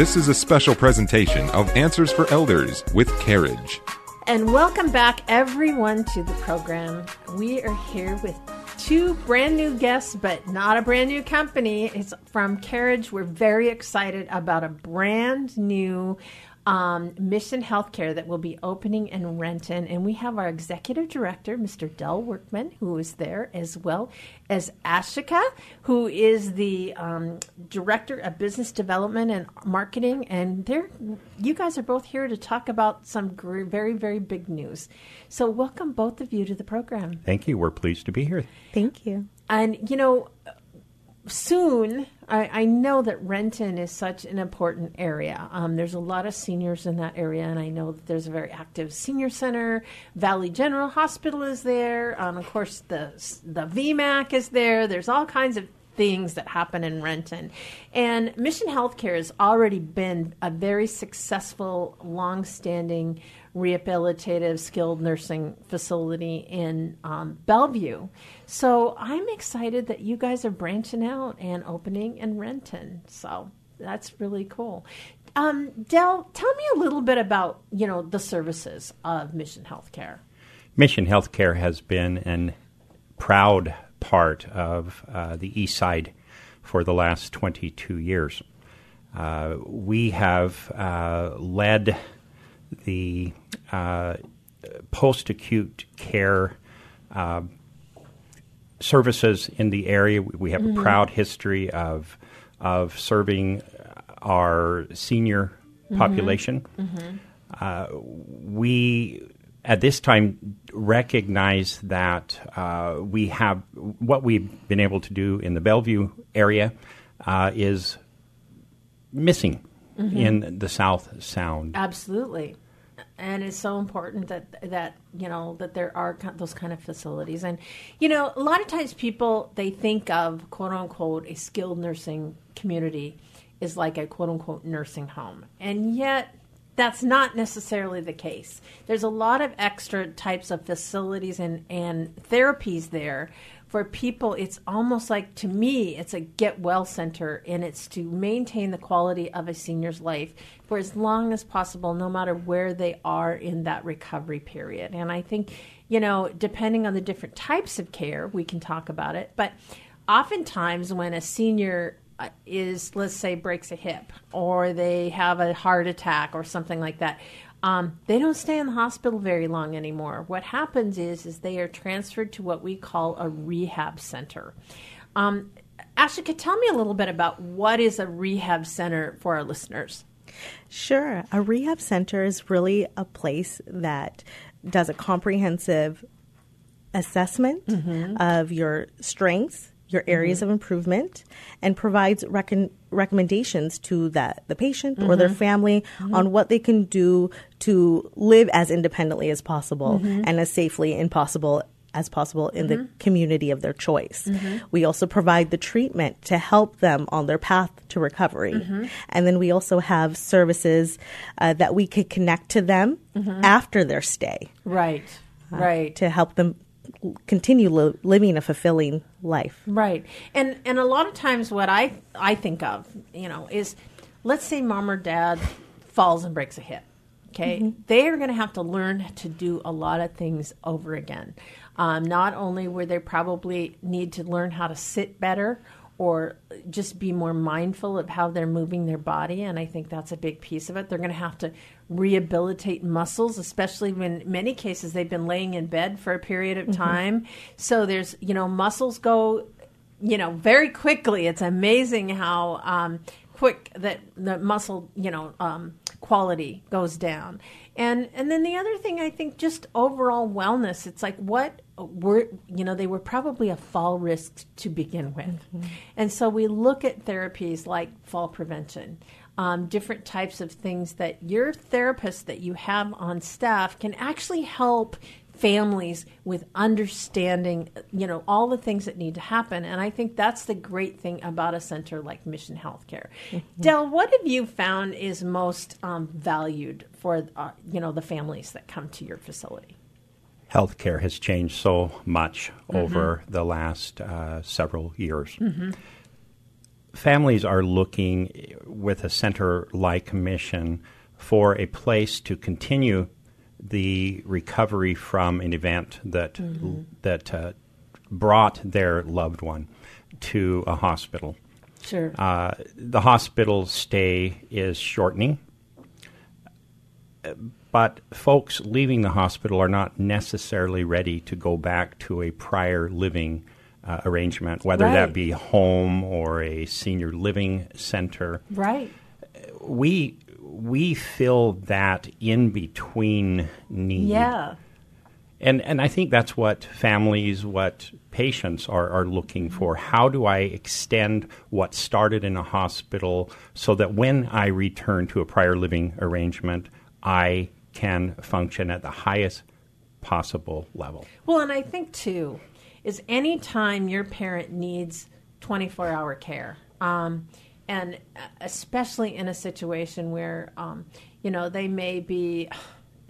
This is a special presentation of Answers for Elders with Carriage. And welcome back, everyone, to the program. We are here with two brand new guests, but not a brand new company. It's from Carriage. We're very excited about a brand new Mission Healthcare that will be opening in Renton. And we have our executive director, Mr. Del Workman, who is there, as well as Ashika, who is the director of business development and marketing. And you guys are both here to talk about some very, very big news. So welcome both of you to the program. Thank you. We're pleased to be here. Thank you. And, you know, soon, I know that Renton is such an important area. There's a lot of seniors in that area, and I know that there's a very active senior center. Valley General Hospital is there. Of course, the VMAC is there. There's all kinds of things that happen in Renton. And Mission Healthcare has already been a very successful, long-standing rehabilitative skilled nursing facility in Bellevue. So I'm excited that you guys are branching out and opening in Renton. So that's really cool. Del, tell me a little bit about, you know, the services of Mission Healthcare. Mission Healthcare has been a proud part of the East Side for the last 22 years. We have led the post-acute care services in the area. We have a proud history of serving our senior population. Mm-hmm. We, at this time, recognize that we have what we've been able to do in the Bellevue area is missing in the South Sound. Absolutely. And it's so important that you know, that there are those kind of facilities. And, you know, a lot of times people, they think of, quote unquote, a skilled nursing community is like a, quote unquote, nursing home. And yet that's not necessarily the case. There's a lot of extra types of facilities and therapies there for people. It's almost like, to me, it's a get well center, and it's to maintain the quality of a senior's life for as long as possible, no matter where they are in that recovery period. And I think, you know, depending on the different types of care, we can talk about it. But oftentimes when a senior is, let's say, breaks a hip, or they have a heart attack or something like that, they don't stay in the hospital very long anymore. What happens is they are transferred to what we call a rehab center. Ashika, tell me a little bit about what is a rehab center for our listeners. Sure. A rehab center is really a place that does a comprehensive assessment of your strengths, your areas of improvement, and provides recommendations to the patient or their family on what they can do to live as independently as possible and as safely and possible as possible in the community of their choice. We also provide the treatment to help them on their path to recovery. And then we also have services that we could connect to them after their stay. Right. To help them continue living a fulfilling life. Right. And a lot of times what I think of, you know, is, let's say mom or dad falls and breaks a hip. Okay. They are going to have to learn to do a lot of things over again. Not only will they probably need to learn how to sit better or just be more mindful of how they're moving their body, and I think that's a big piece of it. They're going to have to rehabilitate muscles, especially when, in many cases, they've been laying in bed for a period of time. So there's, you know, muscles go, you know, very quickly. It's amazing how quick that the muscle, you know, quality goes down. And then the other thing, I think, just overall wellness. It's like, what were, you know, they were probably a fall risk to begin with. And so we look at therapies like fall prevention, different types of things that your therapist that you have on staff can actually help families with understanding, you know, all the things that need to happen. And I think that's the great thing about a center like Mission Healthcare. Del, what have you found is most valued for, you know, the families that come to your facility? Healthcare has changed so much over the last several years. families are looking with a center-like mission for a place to continue the recovery from an event that that brought their loved one to a hospital. Sure. The hospital stay is shortening, but folks leaving the hospital are not necessarily ready to go back to a prior living arrangement, whether that be home or a senior living center. Right. We fill that in-between need. Yeah. And I think that's what families, what patients are looking for. How do I extend what started in a hospital so that when I return to a prior living arrangement, I can function at the highest possible level? Well, and I think, too, is any time your parent needs 24-hour care, and especially in a situation where, you know, they may be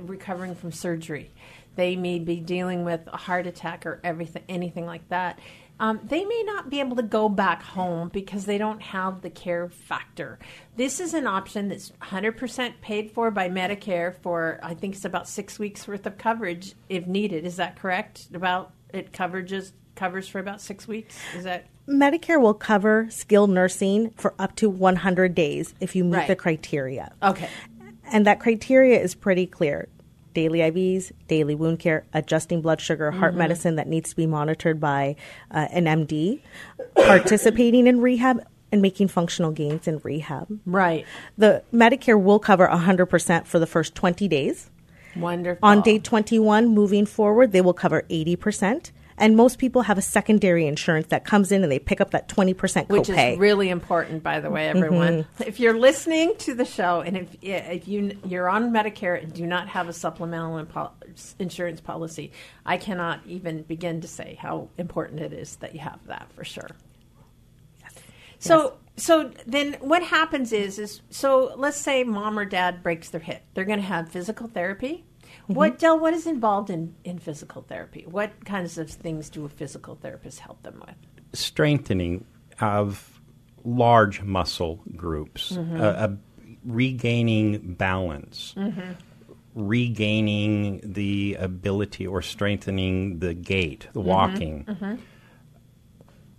recovering from surgery, they may be dealing with a heart attack or anything like that. They may not be able to go back home because they don't have the care factor. This is an option that's 100% paid for by Medicare for, I think it's about 6 weeks worth of coverage if needed. Is that correct? It covers for about 6 weeks? Is that Medicare will cover skilled nursing for up to 100 days if you meet the criteria. Okay. And that criteria is pretty clear. Daily IVs, daily wound care, adjusting blood sugar, heart medicine that needs to be monitored by an MD, participating in rehab, and making functional gains in rehab. Right. The Medicare will cover 100% for the first 20 days. Wonderful. On day 21, moving forward, they will cover 80%. And most people have a secondary insurance that comes in and they pick up that 20% copay. Which is really important, by the way, everyone. If you're listening to the show and if you're on Medicare and do not have a supplemental insurance policy, I cannot even begin to say how important it is that you have that for sure. Yes. So then what happens is let's say mom or dad breaks their hip. They're going to have physical therapy. What is involved in physical therapy? What kinds of things do a physical therapist help them with? Strengthening of large muscle groups, regaining balance, regaining the ability or strengthening the gait, the walking.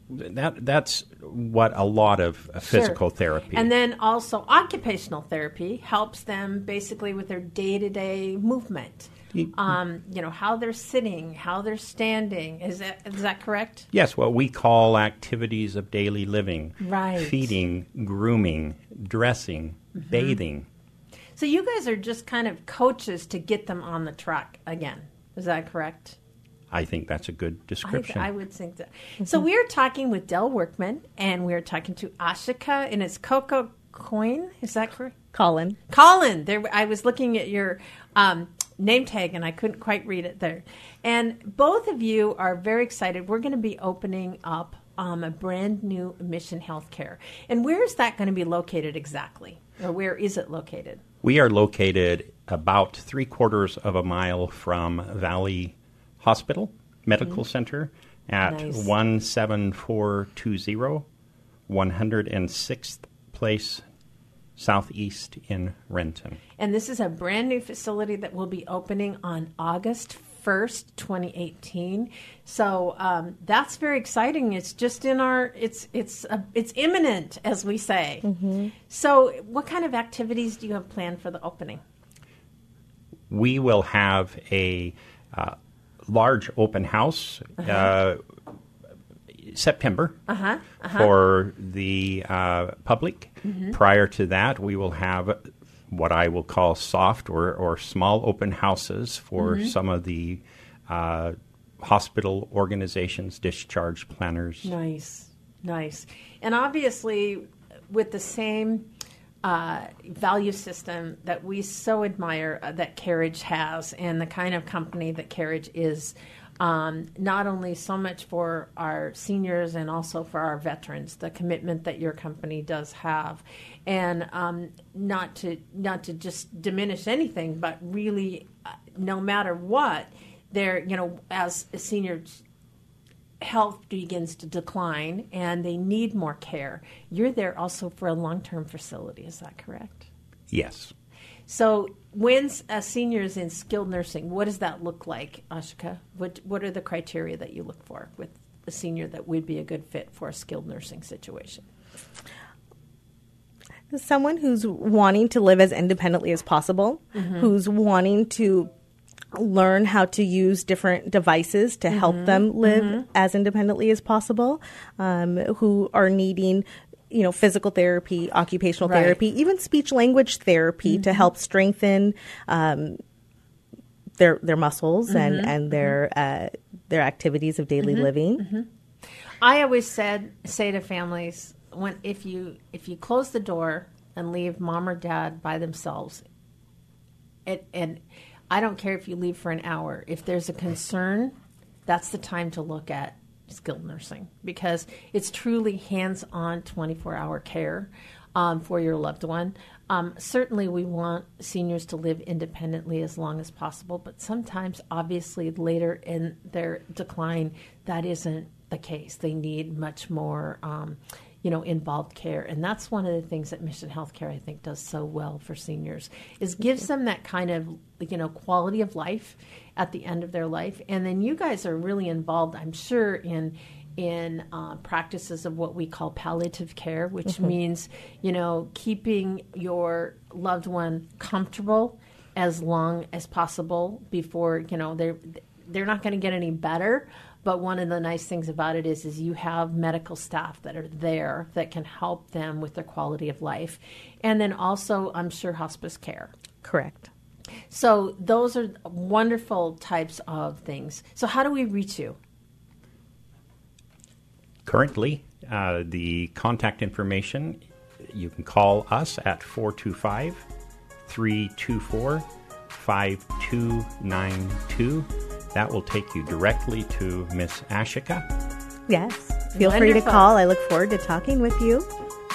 That's what a lot of physical therapy. And then also occupational therapy helps them basically with their day-to-day movement. You know, how they're sitting, how they're standing. Is that correct? Yes, what we call activities of daily living. Right. Feeding, grooming, dressing, bathing. So you guys are just kind of coaches to get them on the track again. Is that correct? I think that's a good description. I would think that. So we are talking with Del Workman, and we are talking to Ashika, and it's Coco Coin. Is that correct? Colin. There, I was looking at your name tag, and I couldn't quite read it there. And both of you are very excited. We're going to be opening up a brand new Mission Healthcare. And where is that going to be located exactly, or where is it located? We are located about 3/4 of a mile from Valley Hospital Medical Center at 17420 106th Place Southeast in Renton. And this is a brand new facility that will be opening on August 1st, 2018. So that's very exciting. It's just in our it's imminent, as we say. So what kind of activities do you have planned for the opening? We will have a large open house September for the public. Prior to that, we will have what I will call soft or small open houses for some of the hospital organizations, discharge planners. Nice. And obviously, with the same value system that we so admire that Carriage has and the kind of company that Carriage is, not only so much for our seniors and also for our veterans, the commitment that your company does have, and not to just diminish anything, but really no matter what, they're, you know, as seniors health begins to decline and they need more care. You're there also for a long-term facility, is that correct? Yes. So when a senior is in skilled nursing, what does that look like, Ashika? What are the criteria that you look for with a senior that would be a good fit for a skilled nursing situation? Someone who's wanting to live as independently as possible, mm-hmm. who's wanting to learn how to use different devices to mm-hmm. help them live mm-hmm. as independently as possible, who are needing physical therapy, occupational right. therapy, even speech language therapy mm-hmm. to help strengthen their muscles mm-hmm. and their activities of daily mm-hmm. living. Mm-hmm. I always say to families, if you close the door and leave mom or dad by themselves, and I don't care if you leave for an hour, if there's a concern, that's the time to look at skilled nursing, because it's truly hands-on 24-hour care for your loved one. Certainly we want seniors to live independently as long as possible, but sometimes obviously later in their decline, that isn't the case. They need much more involved care. And that's one of the things that Mission Healthcare, I think, does so well for seniors, is gives them that kind of, quality of life at the end of their life. And then you guys are really involved, I'm sure, in practices of what we call palliative care, which mm-hmm. means, keeping your loved one comfortable as long as possible before, they're not going to get any better. But one of the nice things about it is you have medical staff that are there that can help them with their quality of life. And then also, I'm sure, hospice care. Correct. So those are wonderful types of things. So how do we reach you? Currently, the contact information, you can call us at 425-324-5292. That will take you directly to Miss Ashika. Yes. Feel Wonderful. Free to call. I look forward to talking with you.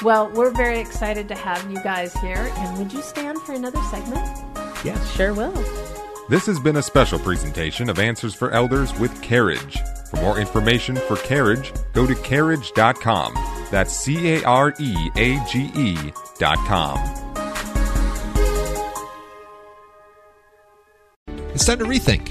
Well, we're very excited to have you guys here. And would you stand for another segment? Yes. Sure will. This has been a special presentation of Answers for Elders with Carriage. For more information for Carriage, go to carriage.com. That's CAREAGE.com. It's time to rethink,